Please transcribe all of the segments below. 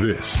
This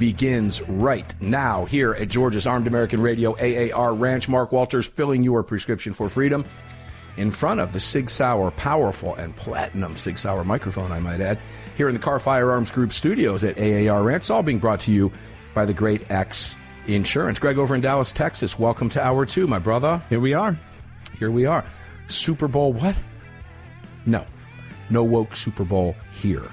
begins right now here at Georgia's Armed American Radio AAR Ranch. Mark Walters filling your prescription for freedom in front of the Sig Sauer, powerful and platinum Sig Sauer microphone, I might add, here in the Carr Firearms Group studios at AAR Ranch. It's all being brought to you by the great X Insurance. Greg over in Dallas, Texas, welcome to Hour 2, my brother. Here we are. Here we are. Super Bowl what? No woke Super Bowl here.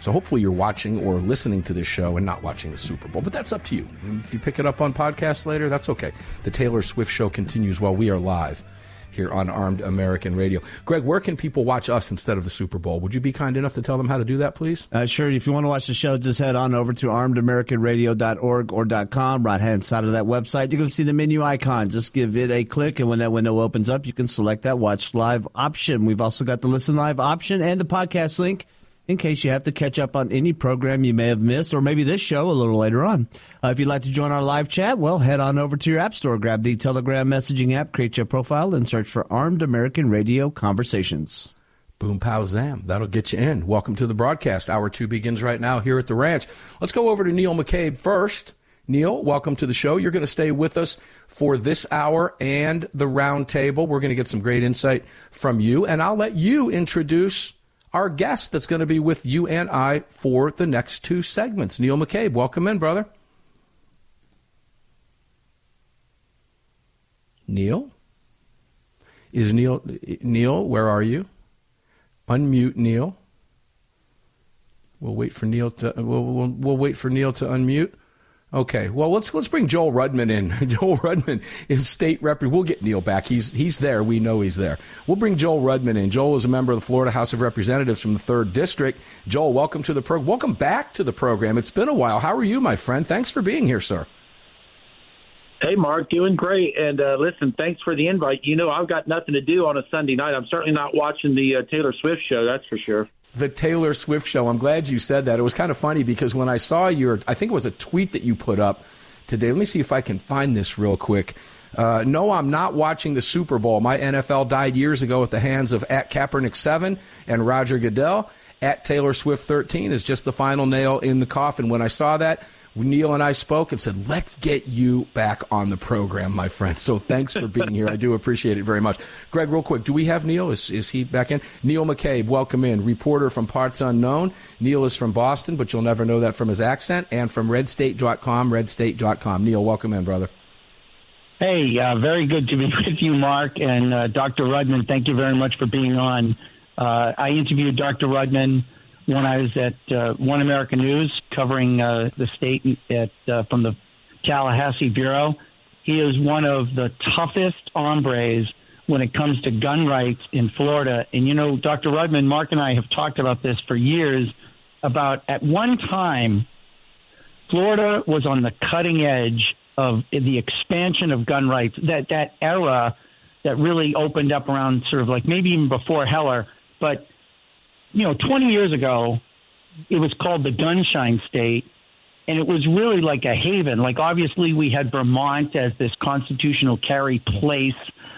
So hopefully you're watching or listening to this show and not watching the Super Bowl, but that's up to you. If you pick it up on podcasts later, that's okay. The Taylor Swift show continues while we are live here on Armed American Radio. Greg, where can people watch us instead of the Super Bowl? Would you be kind enough to tell them how to do that, please? Sure. If you want to watch the show, just head on over to armedamericanradio.org or .com, right-hand side of that website. You can see the menu icon. Just give it a click, and when that window opens up, you can select that Watch Live option. We've also got the Listen Live option and the podcast link, in case you have to catch up on any program you may have missed, or maybe this show a little later on. If you'd like to join our live chat, well, head on over to your app store, grab the Telegram messaging app, create your profile, and search for Armed American Radio Conversations. Boom, pow, zam. That'll get you in. Welcome to the broadcast. Hour 2 begins right now here at the ranch. Let's go over to Neil McCabe first. Neil, welcome to the show. You're going to stay with us for this hour and the round table. We're going to get some great insight from you, and I'll let you introduce our guest that's going to be with you and I for the next two segments. Neil McCabe, welcome in, brother. Neil? Neil, where are you? Unmute Neil. We'll wait for Neil to we'll wait for Neil to unmute. Okay, well, let's bring Joel Rudman in. Joel Rudman is state rep. We'll get Neil back. He's there. We know he's there. We'll bring Joel Rudman in. Joel is a member of the Florida House of Representatives from the 3rd District. Joel, welcome to the program. Welcome back to the program. It's been a while. How are you, my friend? Thanks for being here, sir. Hey, Mark, doing great. And listen, thanks for the invite. You know, I've got nothing to do on a Sunday night. I'm certainly not watching the Taylor Swift show, that's for sure. The Taylor Swift show. I'm glad you said that. It was kind of funny because when I saw your, I think it was a tweet that you put up today. Let me see if I can find this real quick. No, I'm not watching the Super Bowl. My NFL died years ago at the hands of @Kaepernick7 and Roger Goodell. @TaylorSwift13 is just the final nail in the coffin. When I saw that, Neil and I spoke and said, let's get you back on the program, my friend. So thanks for being here. I do appreciate it very much. Greg, real quick, do we have Neil? Is he back in? Neil McCabe, welcome in, reporter from Parts Unknown. Neil is from Boston, but you'll never know that from his accent, and from redstate.com, redstate.com. Neil, welcome in, brother. Hey, very good to be with you, Mark, and Dr. Rudman, thank you very much for being on. I interviewed Dr. Rudman when I was at One American News covering the state at, from the Tallahassee Bureau. He is one of the toughest hombres when it comes to gun rights in Florida. And, you know, Dr. Rudman, Mark and I have talked about this for years, about at one time, Florida was on the cutting edge of the expansion of gun rights, that era that really opened up around sort of like maybe even before Heller, but you know, 20 years ago, it was called the Gunshine State, and it was really like a haven. Like, obviously, we had Vermont as this constitutional carry place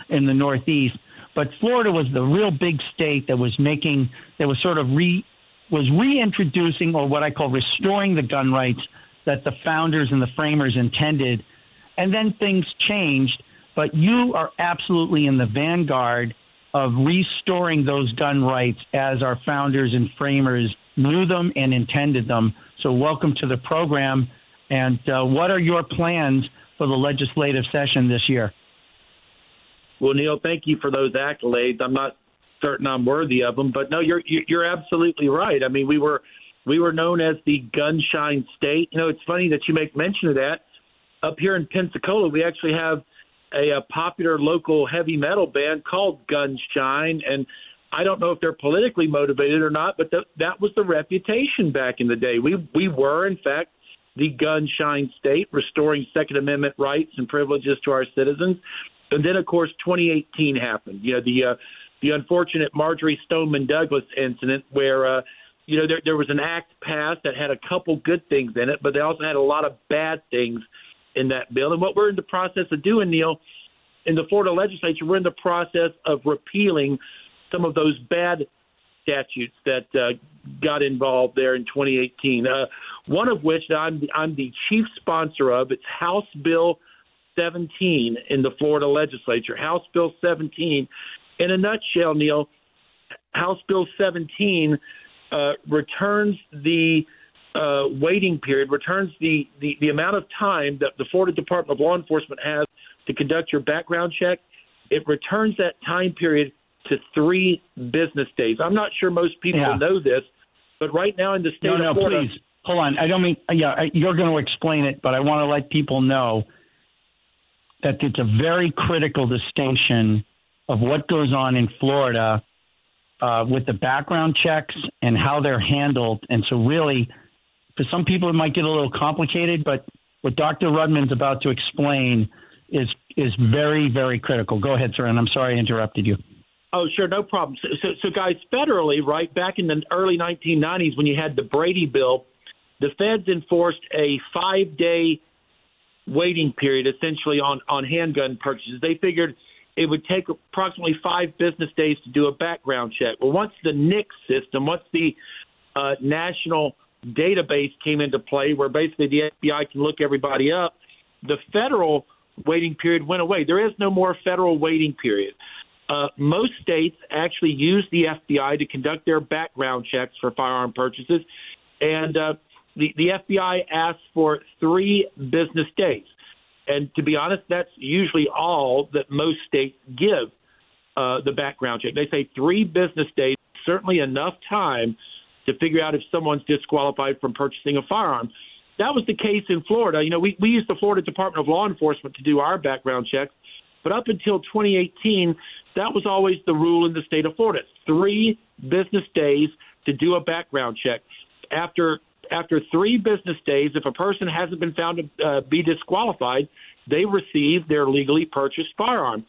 in the Northeast, but Florida was the real big state that was making, that was sort of reintroducing, or what I call restoring the gun rights that the founders and the framers intended. and then things changed. But you are absolutely in the vanguard of restoring those gun rights as our founders and framers knew them and intended them. So welcome to the program. And what are your plans for the legislative session this year? Well, Neil, thank you for those accolades. I'm not certain I'm worthy of them, but no, you're absolutely right. I mean, we were known as the Gunshine State. You know, it's funny that you make mention of that. Up here in Pensacola, we actually have a popular local heavy metal band called Gunshine, and I don't know if they're politically motivated or not, but that was the reputation back in the day. We were, in fact, the Gunshine State, restoring Second Amendment rights and privileges to our citizens. And then, of course, 2018 happened. You know, the unfortunate Marjory Stoneman Douglas incident where, you know, there was an act passed that had a couple good things in it, but they also had a lot of bad things in that bill. And what we're in the process of doing, Neil, in the Florida legislature, we're in the process of repealing some of those bad statutes that got involved there in 2018. One of which I'm the chief sponsor of. It's House Bill 17 in the Florida legislature. House Bill 17. In a nutshell, Neil, House Bill 17 returns the waiting period, returns the amount of time that the Florida Department of Law Enforcement has to conduct your background check. It returns that time period to 3 business days. I'm not sure most people know this, but right now in the state of Florida. Please. Hold on. I don't mean – you're going to explain it, but I want to let people know that it's a very critical distinction of what goes on in Florida with the background checks and how they're handled. And so really, for some people, it might get a little complicated, but what Dr. Rudman's about to explain is very, very critical. Go ahead, sir, and I'm sorry I interrupted you. Oh, sure. No problem. So guys, federally, right, back in the early 1990s when you had the Brady bill, the feds enforced a 5-day waiting period essentially on handgun purchases. They figured it would take approximately 5 business days to do a background check. Well, once the NICS system, once the national database came into play where basically the FBI can look everybody up, the federal waiting period went away. There is no more federal waiting period. Most states actually use the FBI to conduct their background checks for firearm purchases, and the FBI asks for 3 business days. And to be honest, that's usually all that most states give the background check. They say 3 business days, certainly enough time to figure out if someone's disqualified from purchasing a firearm. That was the case in Florida. You know, we use the Florida Department of Law Enforcement to do our background checks, but up until 2018, that was always the rule in the state of Florida, 3 business days to do a background check. After 3 business days, if a person hasn't been found to be disqualified, they receive their legally purchased firearm.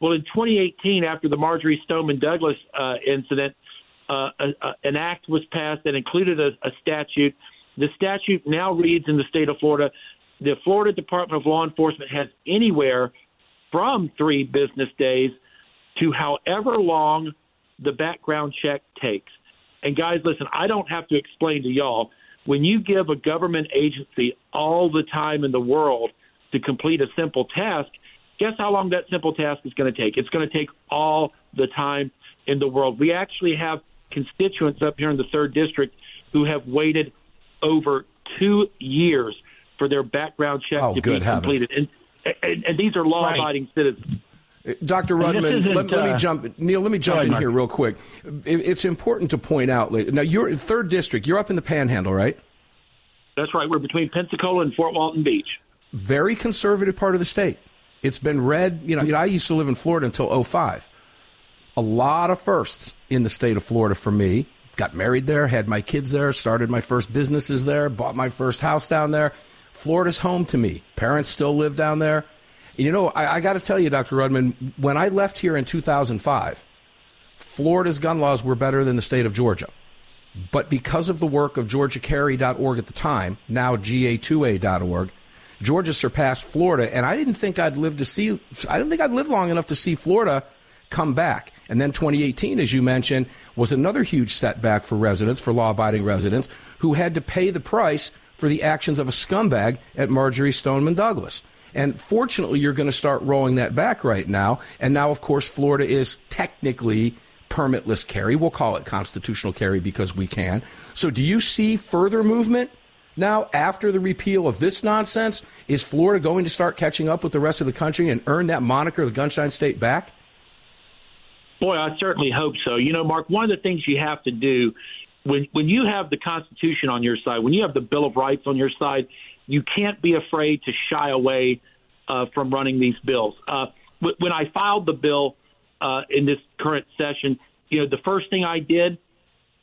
Well, in 2018, after the Marjory Stoneman Douglas incident, an act was passed that included a statute. The statute now reads in the state of Florida, the Florida Department of Law Enforcement has anywhere from 3 business days to however long the background check takes. And guys, listen, I don't have to explain to y'all, when you give a government agency all the time in the world to complete a simple task, guess how long that simple task is going to take? It's going to take all the time in the world. We actually have constituents up here in the 3rd District who have waited over 2 years for their background check to be completed. And these are law-abiding citizens. Dr. Rudman, let me jump. Neil, let me jump in here real quick. It's important to point out. Now, you're in 3rd District. You're up in the Panhandle, right? That's right. We're between Pensacola and Fort Walton Beach. Very conservative part of the state. It's been red. You know, I used to live in Florida until 05. A lot of firsts in the state of Florida for me. Got married there, had my kids there, started my first businesses there, bought my first house down there. Florida's home to me. Parents still live down there. You know, I got to tell you, Dr. Rudman, when I left here in 2005, Florida's gun laws were better than the state of Georgia. But because of the work of GeorgiaCarry.org at the time, now GA2A.org, Georgia surpassed Florida. And I didn't think I'd live long enough to see Florida come back. And then 2018, as you mentioned, was another huge setback for residents, for law-abiding residents, who had to pay the price for the actions of a scumbag at Marjory Stoneman Douglas. And fortunately, you're going to start rolling that back right now. And now, of course, Florida is technically permitless carry. We'll call it constitutional carry because we can. So do you see further movement now after the repeal of this nonsense? Is Florida going to start catching up with the rest of the country and earn that moniker, the Gunshine State, back? Boy, I certainly hope so. You know, Mark, one of the things you have to do when you have the Constitution on your side, when you have the Bill of Rights on your side, you can't be afraid to shy away from running these bills. When I filed the bill in this current session, you know, the first thing I did,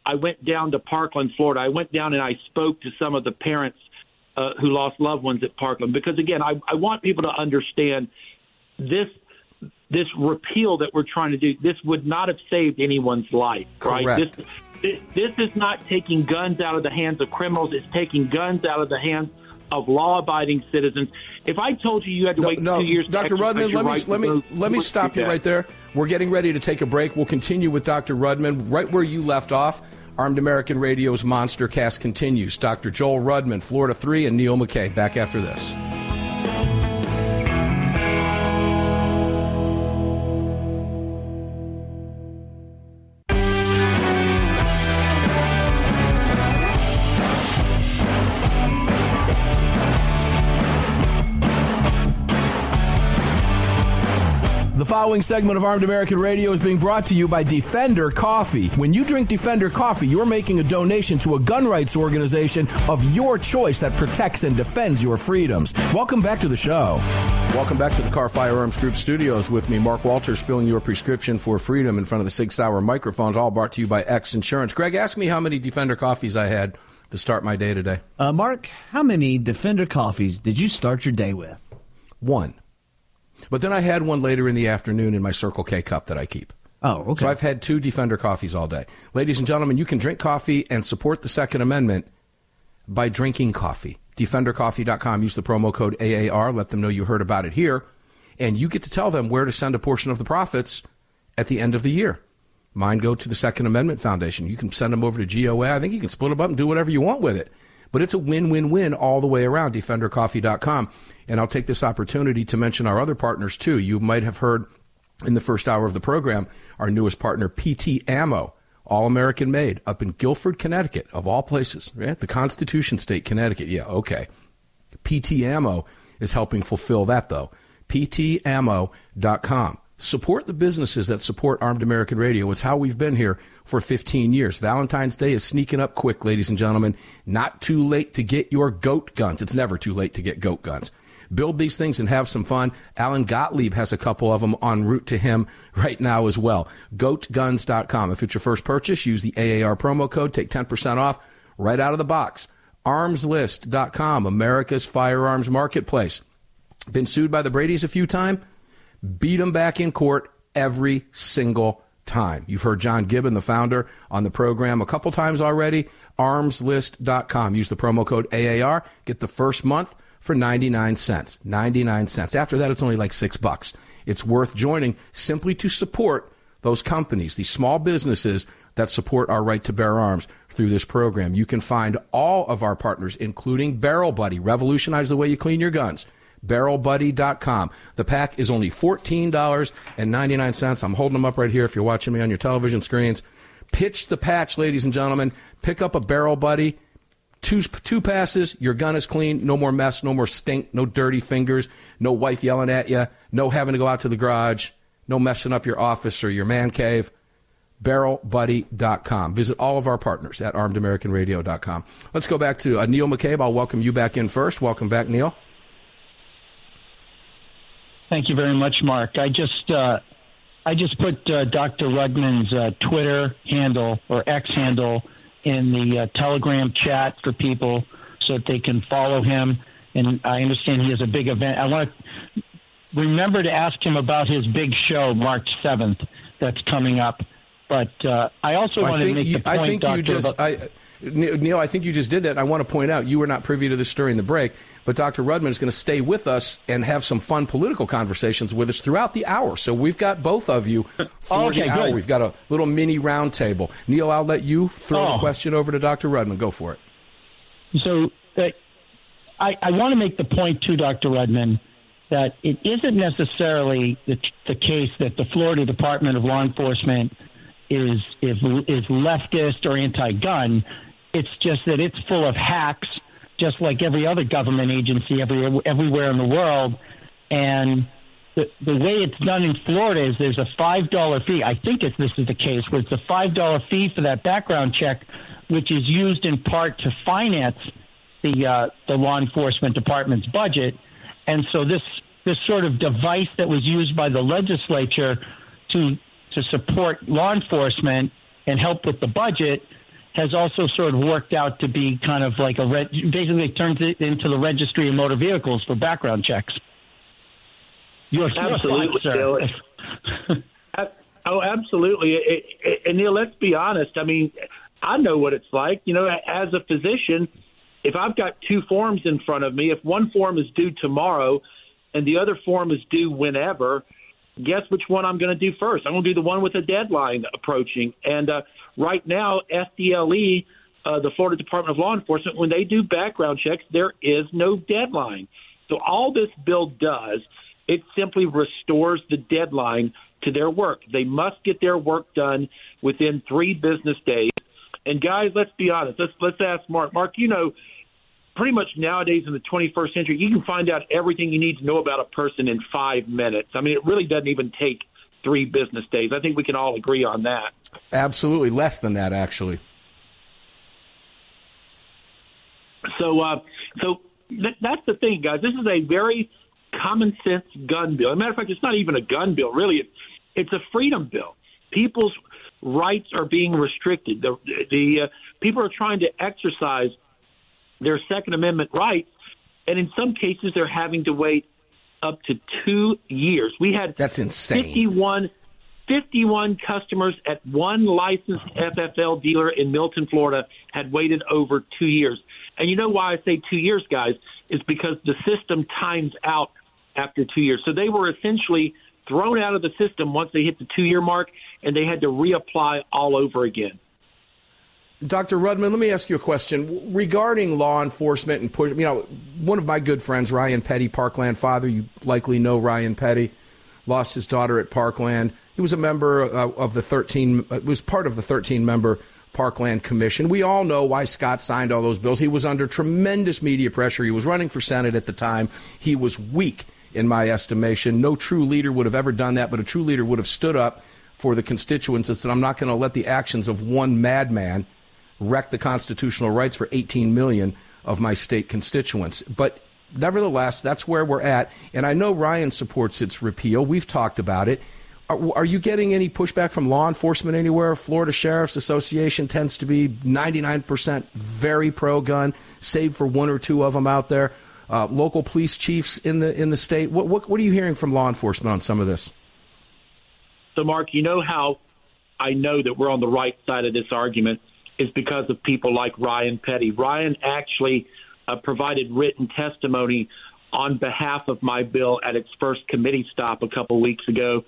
I went down to Parkland, Florida. I went down and I spoke to some of the parents who lost loved ones at Parkland, because, again, I want people to understand this repeal that we're trying to do, this would not have saved anyone's life, right? Correct. This is not taking guns out of the hands of criminals. It's taking guns out of the hands of law-abiding citizens. If I told you had to wait 2 years... Dr. Rudman, let me stop you right there. We're getting ready to take a break. We'll continue with Dr. Rudman right where you left off. Armed American Radio's Monster Cast continues. Dr. Joel Rudman, Florida 3, and Neil McCabe back after this. The following segment of Armed American Radio is being brought to you by Defender Coffee. When you drink Defender Coffee, you're making a donation to a gun rights organization of your choice that protects and defends your freedoms. Welcome back to the show. Welcome back to the Carr Firearms Group studios. With me, Mark Walters, filling your prescription for freedom in front of the Sig Sauer microphones, all brought to you by X Insurance. Greg, ask me how many Defender Coffees I had to start my day today. Mark, how many Defender Coffees did you start your day with? One. But then I had one later in the afternoon in my Circle K cup that I keep. Oh, okay. So I've had two Defender coffees all day. Ladies and gentlemen, you can drink coffee and support the Second Amendment by drinking coffee. DefenderCoffee.com. Use the promo code AAR. Let them know you heard about it here. And you get to tell them where to send a portion of the profits at the end of the year. Mine go to the Second Amendment Foundation. You can send them over to GOA. I think you can split them up and do whatever you want with it. But it's a win-win-win all the way around, DefenderCoffee.com. And I'll take this opportunity to mention our other partners, too. You might have heard in the first hour of the program, our newest partner, PT Ammo, all-American made, up in Guilford, Connecticut, of all places. Right? The Constitution State, Connecticut. Yeah, okay. PT Ammo is helping fulfill that, though. PTAmmo.com. Support the businesses that support Armed American Radio. It's how we've been here for 15 years. Valentine's Day is sneaking up quick, ladies and gentlemen. Not too late to get your goat guns. It's never too late to get goat guns. Build these things and have some fun. Alan Gottlieb has a couple of them en route to him right now as well. Goatguns.com. If it's your first purchase, use the AAR promo code. Take 10% off right out of the box. ArmsList.com, America's firearms marketplace. Been sued by the Brady's a few times. Beat them back in court every single time. You've heard John Gibbon, the founder, on the program a couple times already. Armslist.com. Use the promo code AAR. Get the first month for 99 cents. 99 cents. After that, it's only like $6. It's worth joining simply to support those companies, these small businesses that support our right to bear arms through this program. You can find all of our partners, including Barrel Buddy. Revolutionize the way you clean your guns. BarrelBuddy.com. The pack is only $14.99. I'm holding them up right here if you're watching me on your television screens. Pitch the patch, ladies and gentlemen. Pick up a Barrel Buddy. Two passes, your gun is clean. No more mess, no more stink, no dirty fingers, no wife yelling at you, no having to go out to the garage, no messing up your office or your man cave. BarrelBuddy.com. Visit all of our partners at armedamericanradio.com. Let's go back to Neil McCabe. I'll welcome you back in first. Welcome back, Neil. Thank you very much, Mark. I just put Dr. Rudman's Twitter handle or X handle in the Telegram chat for people so that they can follow him. And I understand he has a big event. I want to remember to ask him about his big show, March 7th, that's coming up. But I also want to make the point, I think Doctor, you just, Neil, I think you just did that. I want to point out you were not privy to this during the break, but Dr. Rudman is going to stay with us and have some fun political conversations with us throughout the hour. So we've got both of you for the hour. Good. We've got a little mini roundtable. Neil, I'll let you throw the question over to Dr. Rudman. Go for it. So I want to make the point, too, Dr. Rudman, that it isn't necessarily the case that the Florida Department of Law Enforcement is leftist or anti-gun. It's just that it's full of hacks, just like every other government agency everywhere in the world. And the way it's done in Florida is there's a $5 fee. I think if this is the case, where it's a $5 fee for that background check, which is used in part to finance the law enforcement department's budget. And so this sort of device that was used by the legislature to support law enforcement and help with the budget has also sort of worked out to be kind of like basically turns it into the registry of motor vehicles for background checks. Absolutely, Neil. Oh, absolutely. And Neil, let's be honest. I mean, I know what it's like. You know, as a physician, if I've got two forms in front of me, if one form is due tomorrow and the other form is due whenever, guess which one I'm going to do first? I'm going to do the one with a deadline approaching. And right now, FDLE, the Florida Department of Law Enforcement, when they do background checks, there is no deadline. So all this bill does, it simply restores the deadline to their work. They must get their work done within 3 business days. And guys, let's be honest. Let's ask Mark. Mark, you know, pretty much nowadays in the 21st century, you can find out everything you need to know about a person in 5 minutes. I mean, it really doesn't even take 3 business days. I think we can all agree on that. Absolutely. Less than that, actually. So that's the thing, guys. This is a very common sense gun bill. As a matter of fact, it's not even a gun bill, really. It's a freedom bill. People's rights are being restricted. The people are trying to exercise their Second Amendment rights, and in some cases, they're having to wait up to 2 years. We had 51 customers at one licensed FFL dealer in Milton, Florida, had waited over 2 years. And you know why I say 2 years, guys? It's because the system times out after 2 years. So they were essentially thrown out of the system once they hit the 2-year mark, and they had to reapply all over again. Dr. Rudman, let me ask you a question regarding law enforcement and push. You know, one of my good friends, Ryan Petty, Parkland father, you likely know Ryan Petty, lost his daughter at Parkland. He was a member of the 13, was part of the 13-member Parkland Commission. We all know why Scott signed all those bills. He was under tremendous media pressure. He was running for Senate at the time. He was weak, in my estimation. No true leader would have ever done that, but a true leader would have stood up for the constituents and said, I'm not going to let the actions of one madman wreck the constitutional rights for 18 million of my state constituents. But nevertheless, that's where we're at. And I know Ryan supports its repeal. We've talked about it. Are you getting any pushback from law enforcement anywhere? Florida Sheriff's Association tends to be 99% very pro-gun, save for 1 or 2 of them out there. Local police chiefs in the state. What are you hearing from law enforcement on some of this? So, Mark, you know how I know that we're on the right side of this argument is because of people like Ryan Petty. Ryan actually provided written testimony on behalf of my bill at its first committee stop a couple weeks ago.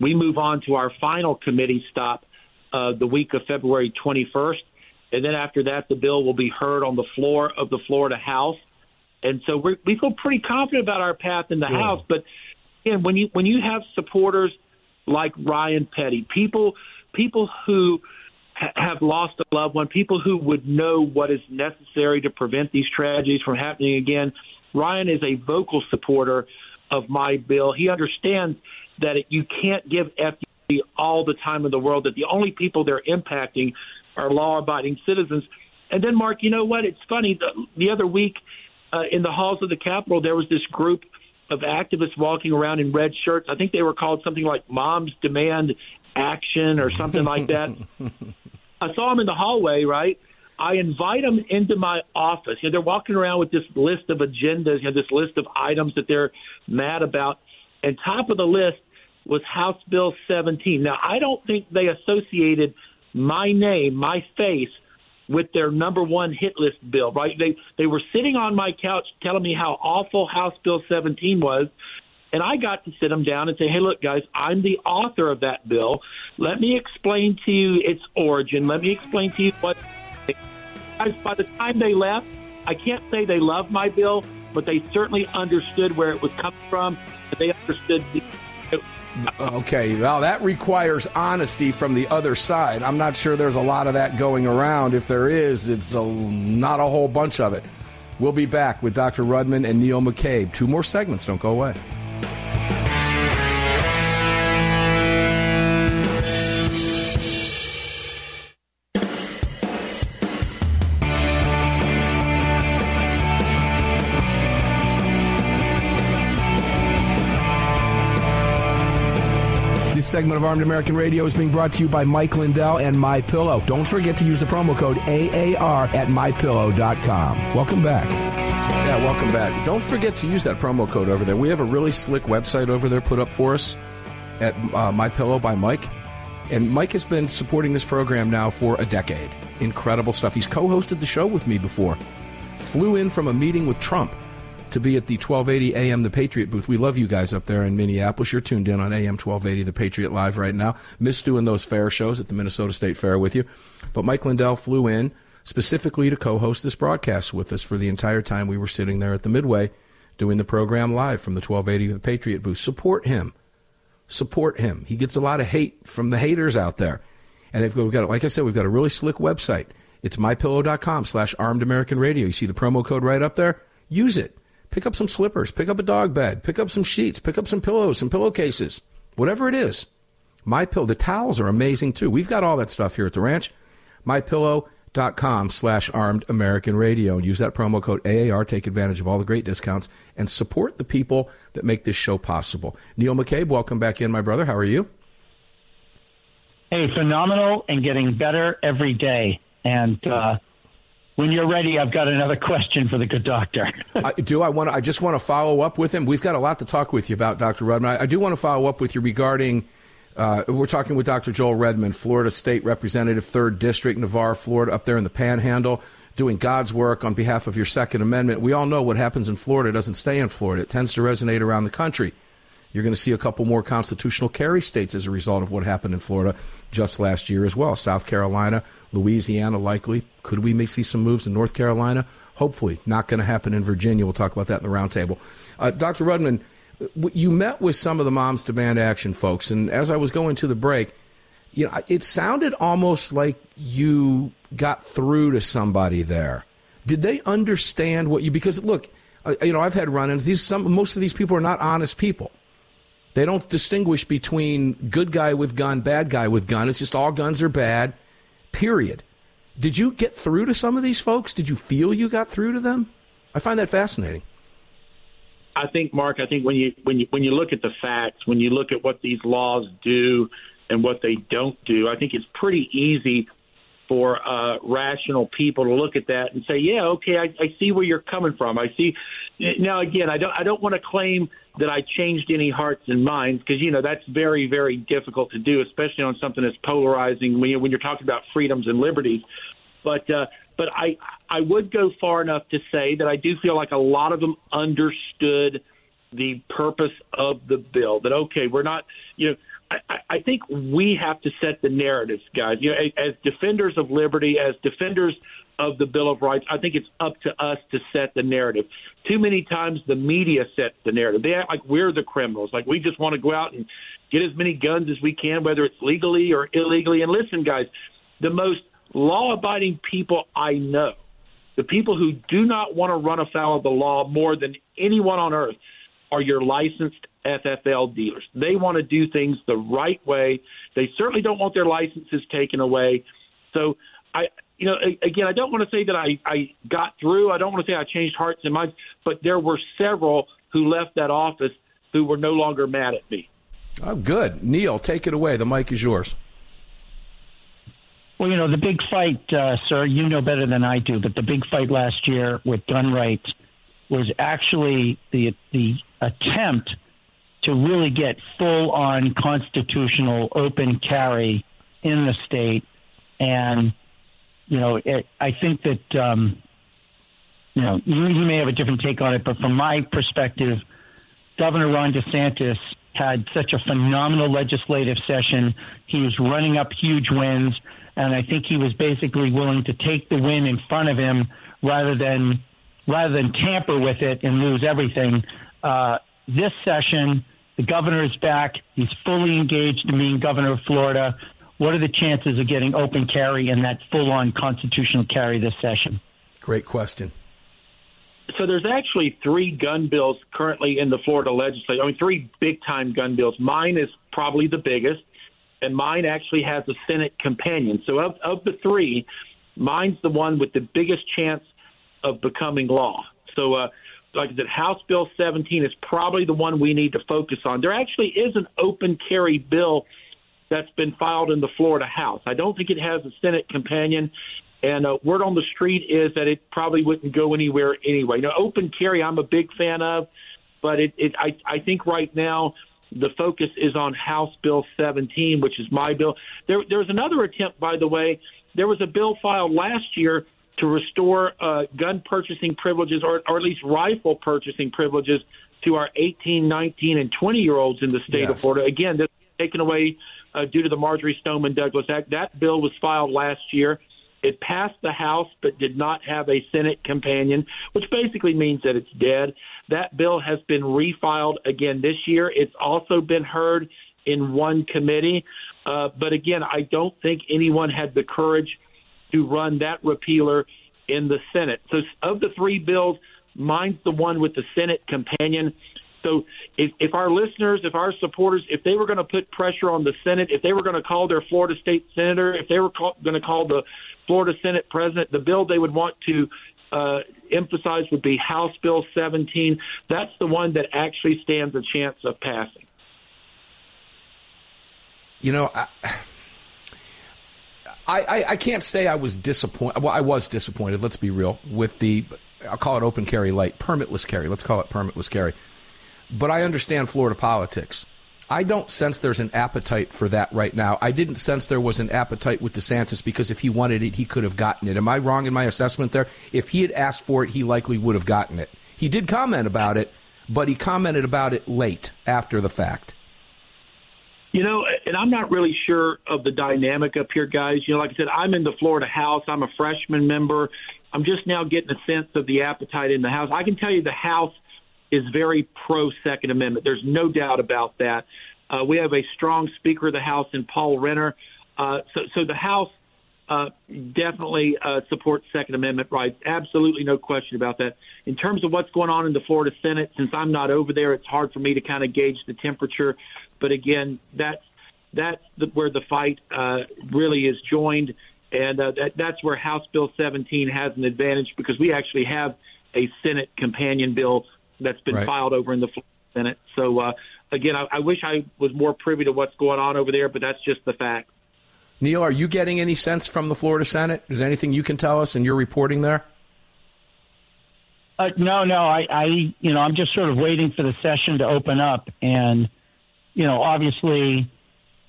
We move on to our final committee stop the week of February 21st. And then after that, the bill will be heard on the floor of the Florida House. And so we feel pretty confident about our path in the House. But again, when you have supporters like Ryan Petty, people who have lost a loved one, people who would know what is necessary to prevent these tragedies from happening again, Ryan is a vocal supporter of my bill. He understands that you can't give FDLE all the time in the world, that the only people they're impacting are law-abiding citizens. And then, Mark, you know what? It's funny. The other week, in the halls of the Capitol, there was this group of activists walking around in red shirts. I think they were called something like Moms Demand Action or something like that. I saw them in the hallway, right? I invite them into my office. You know, they're walking around with this list of agendas, you know, this list of items that they're mad about. And top of the list was House Bill 17. Now, I don't think they associated my name, my face, with their number one hit list bill, right? They were sitting on my couch telling me how awful House Bill 17 was, and I got to sit them down and say, hey, look, guys, I'm the author of that bill. Let me explain to you its origin. Let me explain to you what – guys, by the time they left, I can't say they love my bill, but they certainly understood where it was coming from. They understood. Okay, well, that requires honesty from the other side. I'm not sure there's a lot of that going around. If there is, it's not a whole bunch of it. We'll be back with Dr. Rudman and Neil McCabe. Two more segments. Don't go away. Segment of Armed American Radio is being brought to you by Mike Lindell and MyPillow. Don't forget to use the promo code AAR at mypillow.com. Welcome back. Yeah, welcome back. Don't forget to use that promo code over there. We have a really slick website over there put up for us at MyPillow by Mike. And Mike has been supporting this program now for a decade. Incredible stuff. He's co-hosted the show with me before. Flew in from a meeting with Trump to be at the 1280 AM The Patriot booth. We love you guys up there in Minneapolis. You're tuned in on AM 1280 The Patriot live right now. Miss doing those fair shows at the Minnesota State Fair with you. But Mike Lindell flew in specifically to co-host this broadcast with us for the entire time we were sitting there at the Midway doing the program live from the 1280 The Patriot booth. Support him. Support him. He gets a lot of hate from the haters out there. And we've got, like I said, we've got a really slick website. It's mypillow.com/Armed American Radio. You see the promo code right up there? Use it. Pick up some slippers, pick up a dog bed, pick up some sheets, pick up some pillows, some pillowcases, whatever it is. The towels are amazing, too. We've got all that stuff here at the ranch. MyPillow.com/Armed American Radio. And use that promo code AAR. Take advantage of all the great discounts and support the people that make this show possible. Neil McCabe, welcome back in, my brother. How are you? Hey, phenomenal and getting better every day. And when you're ready, I've got another question for the good doctor. I just want to follow up with him. We've got a lot to talk with you about, Dr. Rudman. I do want to follow up with you regarding, we're talking with Dr. Joel Rudman, Florida State Representative, 3rd District, Navarre, Florida, up there in the Panhandle, doing God's work on behalf of your Second Amendment. We all know what happens in Florida doesn't stay in Florida. It tends to resonate around the country. You're going to see a couple more constitutional carry states as a result of what happened in Florida just last year as well. South Carolina, Louisiana, likely. Could we see some moves in North Carolina? Hopefully. Not going to happen in Virginia. We'll talk about that in the roundtable. Dr. Rudman, you met with some of the Moms Demand Action folks, and as I was going to the break, you know, it sounded almost like you got through to somebody there. Did they understand what you? Because look, you know, I've had run-ins. Most of these people are not honest people. They don't distinguish between good guy with gun, bad guy with gun. It's just all guns are bad, period. Did you get through to some of these folks? Did you feel you got through to them? I find that fascinating. I think, Mark, when you look at the facts, when you look at what these laws do and what they don't do, I think it's pretty easy for rational people to look at that and say, yeah, okay, I see where you're coming from. I see. Now, again, I don't want to claim that I changed any hearts and minds because, you know, that's very, very difficult to do, especially on something that's polarizing when you're talking about freedoms and liberties. But I would go far enough to say that I do feel like a lot of them understood the purpose of the bill, that, okay, we're not, you know, I think we have to set the narratives, guys. You know, as defenders of liberty, as defenders of the Bill of Rights, I think it's up to us to set the narrative. Too many times the media sets the narrative. They act like we're the criminals, like we just want to go out and get as many guns as we can, whether it's legally or illegally. And listen, guys, the most law-abiding people I know, the people who do not want to run afoul of the law more than anyone on earth, are your licensed FFL dealers. They want to do things the right way. They certainly don't want their licenses taken away. So, I don't want to say that I got through. I don't want to say I changed hearts and minds, but there were several who left that office who were no longer mad at me. Oh, good. Neil, take it away. The mic is yours. Well, you know, the big fight, sir, you know better than I do, but the big fight last year with gun rights was actually the attempt to really get full-on constitutional open carry in the state. And, you know, I think that, you know, you may have a different take on it, but from my perspective, Governor Ron DeSantis had such a phenomenal legislative session. He was running up huge wins, and I think he was basically willing to take the win in front of him rather than rather than tamper with it and lose everything. This session, the governor is back. He's fully engaged in being governor of Florida. What are the chances of getting open carry and that full-on constitutional carry this session? Great question. So there's actually three gun bills currently in the Florida legislature. I mean, three big-time gun bills. Mine is probably the biggest, and mine actually has a Senate companion. So of the three, mine's the one with the biggest chance of becoming law. So like I said, House Bill 17 is probably the one we need to focus on. There actually is an open carry bill that's been filed in the Florida House. I don't think it has a Senate companion. And word on the street is that it probably wouldn't go anywhere anyway. Now, open carry, I'm a big fan of, but I think right now the focus is on House Bill 17, which is my bill. There's another attempt, by the way. There was a bill filed last year to restore gun purchasing privileges, or at least rifle purchasing privileges, to our 18, 19, and 20-year-olds in the state of Florida. Again, this was taken away due to the Marjory Stoneman Douglas Act. That bill was filed last year. It passed the House but did not have a Senate companion, which basically means that it's dead. That bill has been refiled again this year. It's also been heard in one committee. But again, I don't think anyone had the courage to run that repealer in the Senate. So of the three bills, mine's the one with the Senate companion. So if our listeners, if our supporters, if they were going to put pressure on the Senate, if they were going to call their Florida state senator, if they were going to call the Florida Senate president, the bill they would want to emphasize would be House Bill 17. That's the one that actually stands a chance of passing. You know, I can't say I was disappointed. Well, I was disappointed, let's be real, with the, I'll call it open carry light, permitless carry. Let's call it permitless carry. But I understand Florida politics. I don't sense there's an appetite for that right now. I didn't sense there was an appetite with DeSantis, because if he wanted it, he could have gotten it. Am I wrong in my assessment there? If he had asked for it, he likely would have gotten it. He did comment about it, but he commented about it late after the fact. You know, and I'm not really sure of the dynamic up here, guys. You know, like I said, I'm in the Florida House. I'm a freshman member. I'm just now getting a sense of the appetite in the House. I can tell you the House is very pro-Second Amendment. There's no doubt about that. We have a strong Speaker of the House in Paul Renner. So the House definitely supports Second Amendment rights. Absolutely no question about that. In terms of what's going on in the Florida Senate, since I'm not over there, it's hard for me to kind of gauge the temperature. But again, that's where the fight really is joined. And that's where House Bill 17 has an advantage, because we actually have a Senate companion bill that's been filed over in the Senate. So, again, I wish I was more privy to what's going on over there, but that's just the fact. Neil, are you getting any sense from the Florida Senate? Is there anything you can tell us in your reporting there? No, I'm just sort of waiting for the session to open up. And, you know, obviously,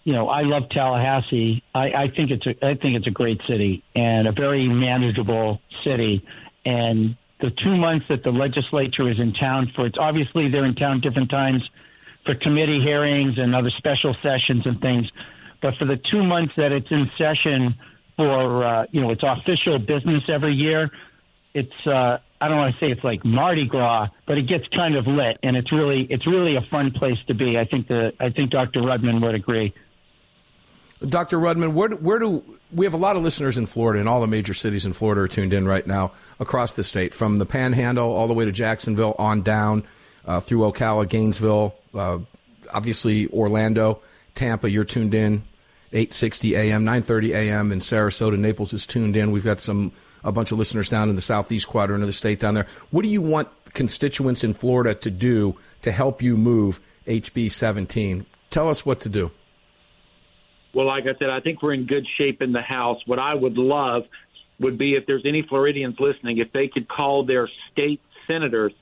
you know, I love Tallahassee. I think it's a great city and a very manageable city. And the 2 months that the legislature is in town for, it's obviously they're in town different times for committee hearings and other special sessions and things. But for the 2 months that it's in session for, its official business every year, it's, I don't want to say it's like Mardi Gras, but it gets kind of lit. And it's really a fun place to be. I think Dr. Rudman would agree. Dr. Rudman, we have a lot of listeners in Florida, and all the major cities in Florida are tuned in right now across the state, from the Panhandle all the way to Jacksonville on down, through Ocala, Gainesville, obviously Orlando, Tampa. You're tuned in 8:60 a.m., 9:30 a.m. in Sarasota. Naples is tuned in. We've got a bunch of listeners down in the southeast quadrant of the state down there. What do you want constituents in Florida to do to help you move HB 17? Tell us what to do. Well, like I said, I think we're in good shape in the House. What I would love would be, if there's any Floridians listening, if they could call their state senators.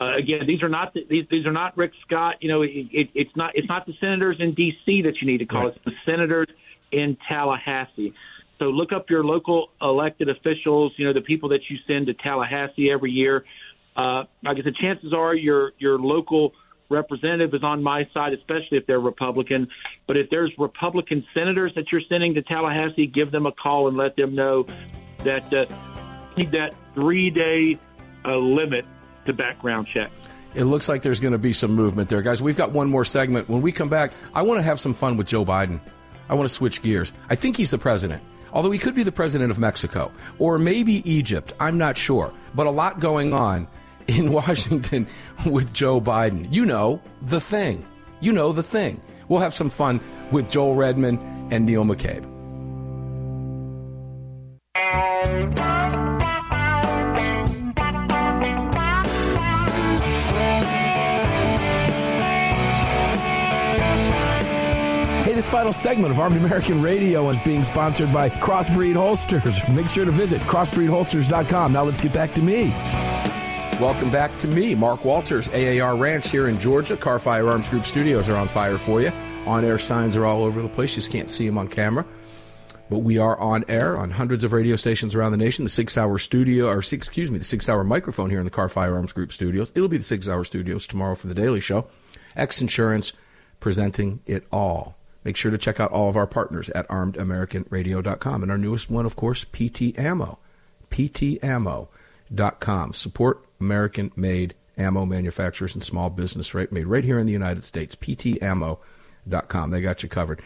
Again, these are not Rick Scott. You know, it's not the senators in D.C. that you need to call. Right. It's the senators in Tallahassee. So look up your local elected officials. You know, the people that you send to Tallahassee every year. Like I said, chances are your local representative is on my side, especially if they're Republican. But if there's Republican senators that you're sending to Tallahassee, give them a call and let them know that that 3-day a limit to background checks. It looks like there's going to be some movement there, guys. We've got one more segment. When we come back, I want to have some fun with Joe Biden. I want to switch gears. I think he's the president, although he could be the president of Mexico or maybe Egypt. I'm not sure, but a lot going on in Washington with Joe Biden. You know the thing. You know the thing. We'll have some fun with Joel Rudman and Neil McCabe. This final segment of Armed American Radio is being sponsored by Crossbreed Holsters. Make sure to visit crossbreedholsters.com. Now let's get back to me. Welcome back to me, Mark Walters, AAR Ranch here in Georgia. Carr Firearms Group studios are on fire for you. On-air signs are all over the place. You just can't see them on camera. But we are on air on hundreds of radio stations around the nation. The the 6 hour microphone here in the Carr Firearms Group studios. It'll be the 6 hour studios tomorrow for the Daily Show. X Insurance presenting it all. Make sure to check out all of our partners at armedamericanradio.com. And our newest one, of course, PT Ammo, ptammo.com. Support American-made ammo manufacturers and small business made right here in the United States, ptammo.com. They got you covered.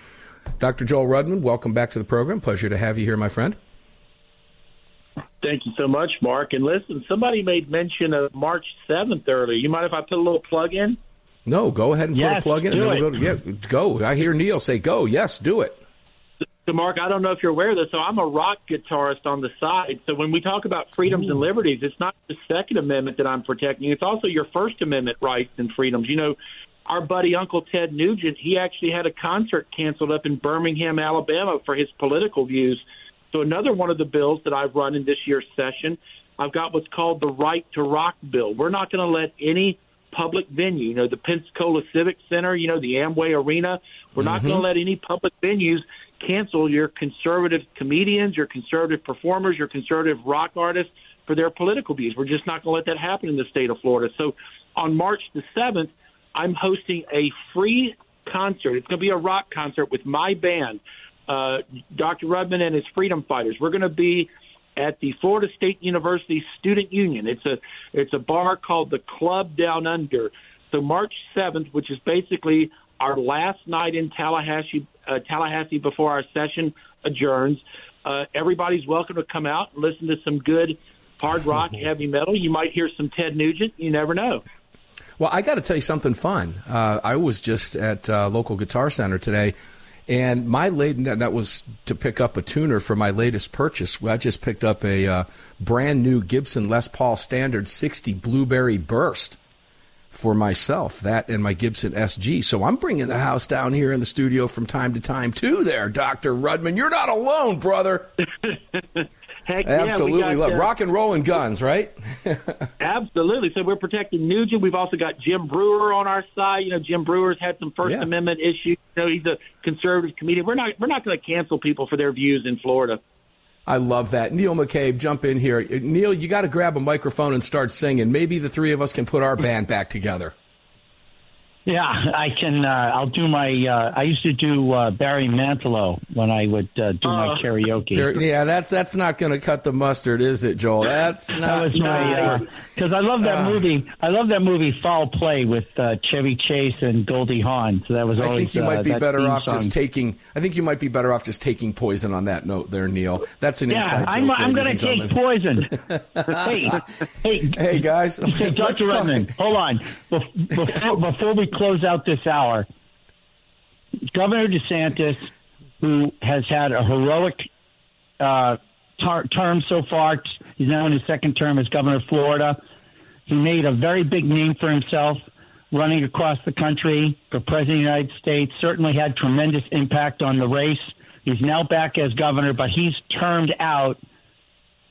Dr. Joel Rudman, welcome back to the program. Pleasure to have you here, my friend. Thank you so much, Mark. And listen, somebody made mention of March 7th earlier. You mind if I put a little plug in? No, go ahead and put a plug in. And then we'll go go. I hear Neil say go. Yes, do it. So, Mark, I don't know if you're aware of this. So I'm a rock guitarist on the side. So when we talk about freedoms and liberties, it's not the Second Amendment that I'm protecting. It's also your First Amendment rights and freedoms. You know, our buddy Uncle Ted Nugent, he actually had a concert canceled up in Birmingham, Alabama for his political views. So another one of the bills that I've run in this year's session, I've got what's called the Right to Rock Bill. We're not going to let any public venue, you know, the Pensacola Civic Center, you know, the Amway Arena. We're not going to let any public venues cancel your conservative comedians, your conservative performers, your conservative rock artists for their political views. We're just not going to let that happen in the state of Florida. So on March the 7th, I'm hosting a free concert. It's going to be a rock concert with my band, Dr. Rudman and his Freedom Fighters. We're going to be at the Florida State University Student Union. It's a bar called the Club Down Under. So March 7th, which is basically our last night in Tallahassee before our session adjourns, everybody's welcome to come out and listen to some good hard rock, heavy metal. You might hear some Ted Nugent. You never know. Well, I got to tell you something fun. I was just at local Guitar Center today. And that was to pick up a tuner for my latest purchase. I just picked up a brand new Gibson Les Paul Standard 60 Blueberry Burst for myself, that and my Gibson SG. So I'm bringing the house down here in the studio from time to time, too, there, Dr. Rudman. You're not alone, brother. Heck yeah, absolutely. Love rock and roll and guns, right? Absolutely. So we're protecting Nugent. We've also got Jim Brewer on our side. You know, Jim Brewer's had some First Amendment issues. You know, he's a conservative comedian. We're not going to cancel people for their views in Florida. I love that. Neil McCabe, jump in here. Neil, you got to grab a microphone and start singing. Maybe the three of us can put our band back together. Yeah, I can. I'll do my. I used to do Barry Manilow when I would do my karaoke. Yeah, that's not going to cut the mustard, is it, Joel? That's not. That was my because I love that movie. I love that movie, Foul Play, with Chevy Chase and Goldie Hawn. So that was always. I think you might be better off just taking. I think you might be better off just taking poison on that note, there, Neil. That's an inside joke. Yeah, I'm going to take poison. Hey, guys. Hey, Dr. Rudman, hold on. Before we close out this hour, Governor DeSantis, who has had a heroic term so far, he's now in his second term as governor of Florida. He made a very big name for himself running across the country for president of the United States, certainly had tremendous impact on the race. He's now back as governor, but he's termed out.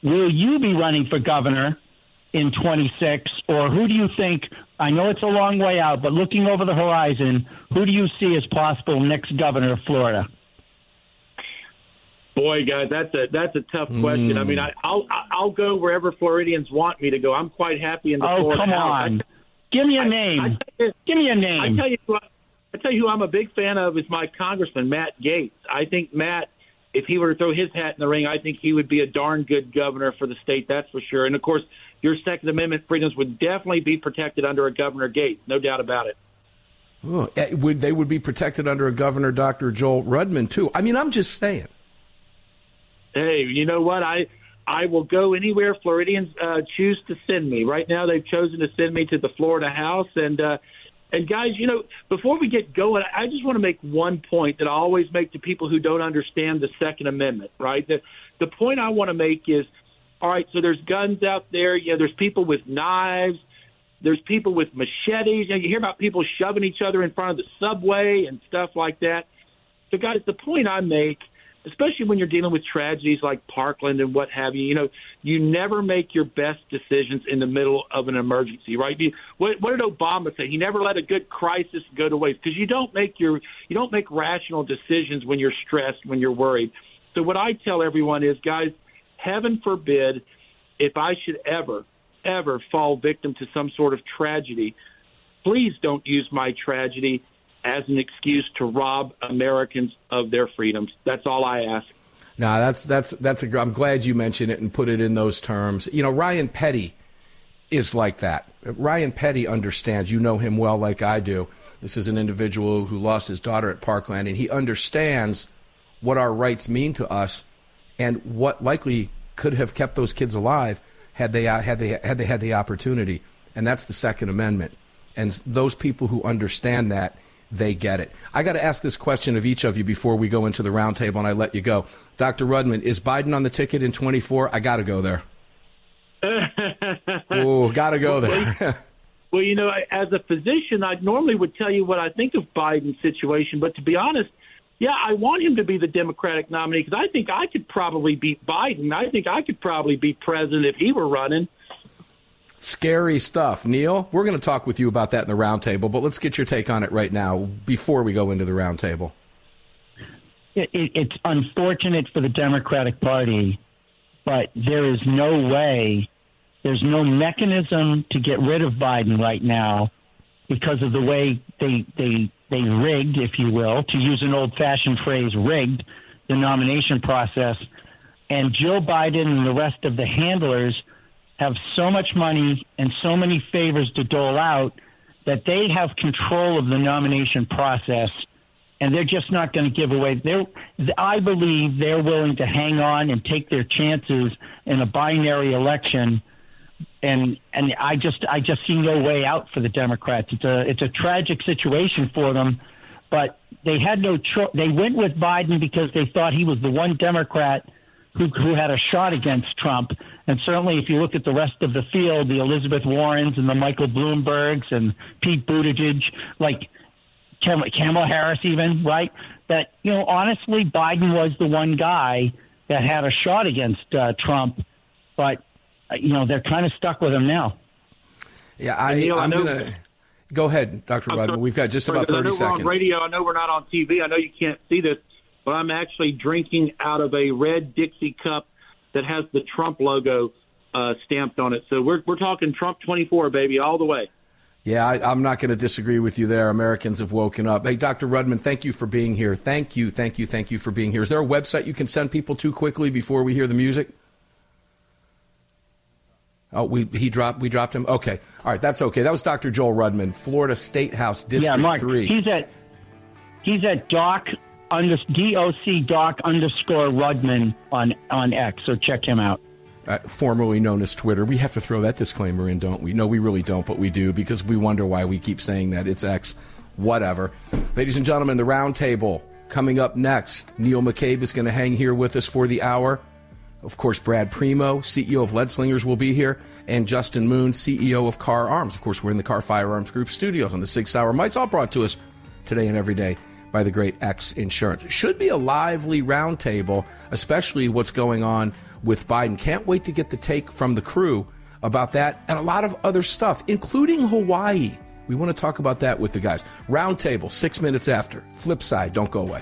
Will you be running for governor in 26, or who do you think, I know it's a long way out, but looking over the horizon, who do you see as possible next governor of Florida? Boy, guys, that's a tough question. I mean, I'll go wherever Floridians want me to go. I'm quite happy in the Florida House. Oh, come on. Give me a name. Give me a name. I tell you who I'm a big fan of is my congressman, Matt Gaetz. I think Matt, if he were to throw his hat in the ring, I think he would be a darn good governor for the state, that's for sure. And, of course, your Second Amendment freedoms would definitely be protected under a Governor Gates, no doubt about it. Oh, they would be protected under a governor, Dr. Joel Rudman, too. I mean, I'm just saying. Hey, you know what? I will go anywhere Floridians choose to send me. Right now, they've chosen to send me to the Florida House. And guys, you know, before we get going, I just want to make one point that I always make to people who don't understand the Second Amendment, right? The point I want to make is, all right, so there's guns out there. Yeah, there's people with knives. There's people with machetes. You know, you hear about people shoving each other in front of the subway and stuff like that. So, guys, the point I make, especially when you're dealing with tragedies like Parkland and what have you, you know, you never make your best decisions in the middle of an emergency, right? What did Obama say? He never let a good crisis go to waste, because you don't make rational decisions when you're stressed, when you're worried. So what I tell everyone is, guys, heaven forbid if I should ever fall victim to some sort of tragedy, please don't use my tragedy as an excuse to rob Americans of their freedoms. That's all I ask. No, that's I'm glad you mentioned it and put it in those terms. You know, Ryan Petty is like that. Ryan Petty understands. You know him well, like I do. This is an individual who lost his daughter at Parkland, and he understands what our rights mean to us and what likely could have kept those kids alive had they had the opportunity. And that's the Second Amendment. And those people who understand that, they get it. I got to ask this question of each of you before we go into the roundtable, and I let you go. Dr. Rudman, is Biden on the ticket in 24? I got to go there. Oh, got to go there. Well, you know, as a physician, I normally would tell you what I think of Biden's situation. But to be honest, yeah, I want him to be the Democratic nominee, because I think I could probably beat Biden. I think I could probably be president if he were running. Scary stuff. Neil, we're going to talk with you about that in the roundtable, but let's get your take on it right now before we go into the roundtable. It's unfortunate for the Democratic Party, but there is no way, there's no mechanism to get rid of Biden right now because of the way they rigged, if you will, to use an old-fashioned phrase, rigged the nomination process. And Joe Biden and the rest of the handlers have so much money and so many favors to dole out that they have control of the nomination process, and they're just not going to give away. I believe they're willing to hang on and take their chances in a binary election, and I just see no way out for the Democrats. It's a tragic situation for them, but they had no choice. They went with Biden because they thought he was the one Democrat who had a shot against Trump. And certainly if you look at the rest of the field, the Elizabeth Warrens and the Michael Bloombergs and Pete Buttigieg, like Kamala Harris even, right? That, you know, honestly, Biden was the one guy that had a shot against Trump. But, you know, they're kind of stuck with him now. Yeah, I'm going to go ahead, Dr. Rudman. We've got just about 30 seconds. I know we're on radio. I know we're not on TV. I know you can't see this, but I'm actually drinking out of a red Dixie cup that has the Trump logo stamped on it. So we're talking Trump 24, baby, all the way. Yeah, I'm not going to disagree with you there. Americans have woken up. Hey, Dr. Rudman, thank you for being here. Thank you for being here. Is there a website you can send people to quickly before we hear the music? Oh, we dropped him. Okay. All right, that's okay. That was Dr. Joel Rudman, Florida State House District 3. He's at DOC_Rudman on X, so check him out. Formerly known as Twitter. We have to throw that disclaimer in, don't we? No, we really don't, but we do, because we wonder why we keep saying that. It's X, whatever. Ladies and gentlemen, the roundtable coming up next. Neil McCabe is going to hang here with us for the hour. Of course, Brad Primo, CEO of Leadslingers, will be here, and Justin Moon, CEO of Carr Arms. Of course, we're in the Carr Firearms Group studios on the Sig Sauer Mics, all brought to us today and every day by the great X Insurance. It should be a lively roundtable, especially what's going on with Biden. Can't wait to get the take from the crew about that and a lot of other stuff, including Hawaii. We want to talk about that with the guys. Roundtable, 6 minutes after. Flip side, don't go away.